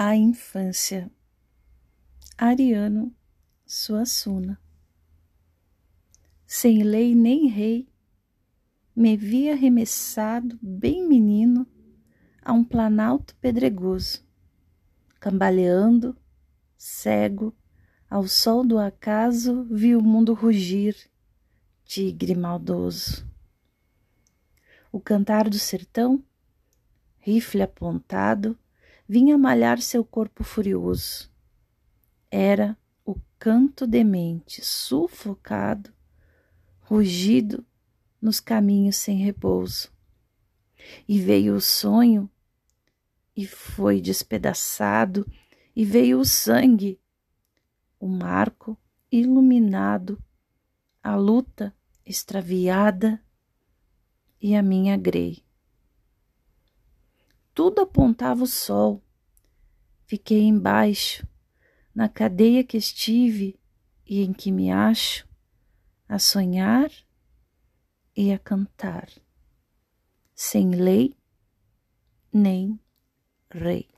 à infância. Ariano Suassuna. Sem lei nem rei, me vi arremessado, bem menino, a um planalto pedregoso, cambaleando, cego, ao sol do acaso vi o mundo rugir, tigre maldoso. O cantar do sertão, rifle apontado, vinha malhar seu corpo furioso. Era o canto demente, sufocado, rugido nos caminhos sem repouso. E veio o sonho, e foi despedaçado, e veio o sangue, o marco iluminado, a luta extraviada e a minha grei. Tudo apontava o sol, fiquei embaixo, na cadeia que estive e em que me acho, a sonhar e a cantar, sem lei nem rei.